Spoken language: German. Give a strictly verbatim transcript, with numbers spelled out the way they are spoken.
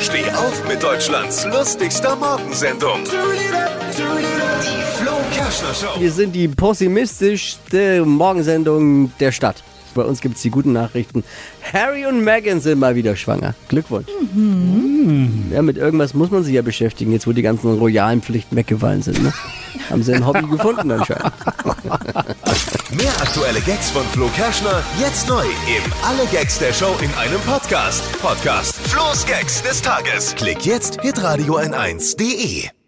Steh auf mit Deutschlands lustigster Morgensendung. Die Flo Kerschner Show. Wir sind die pessimistischste Morgensendung der Stadt. Bei uns gibt es die guten Nachrichten. Harry und Meghan sind mal wieder schwanger. Glückwunsch. Mhm. Ja, mit irgendwas muss man sich ja beschäftigen, jetzt wo die ganzen royalen Pflichten weggefallen sind. Ne? Haben sie ein Hobby gefunden anscheinend. Mehr aktuelle Gags von Flo Kerschner, jetzt neu eben alle Gags der Show in einem Podcast. Podcast Flo's Gags des Tages. Klick jetzt, hitradio n eins punkt de.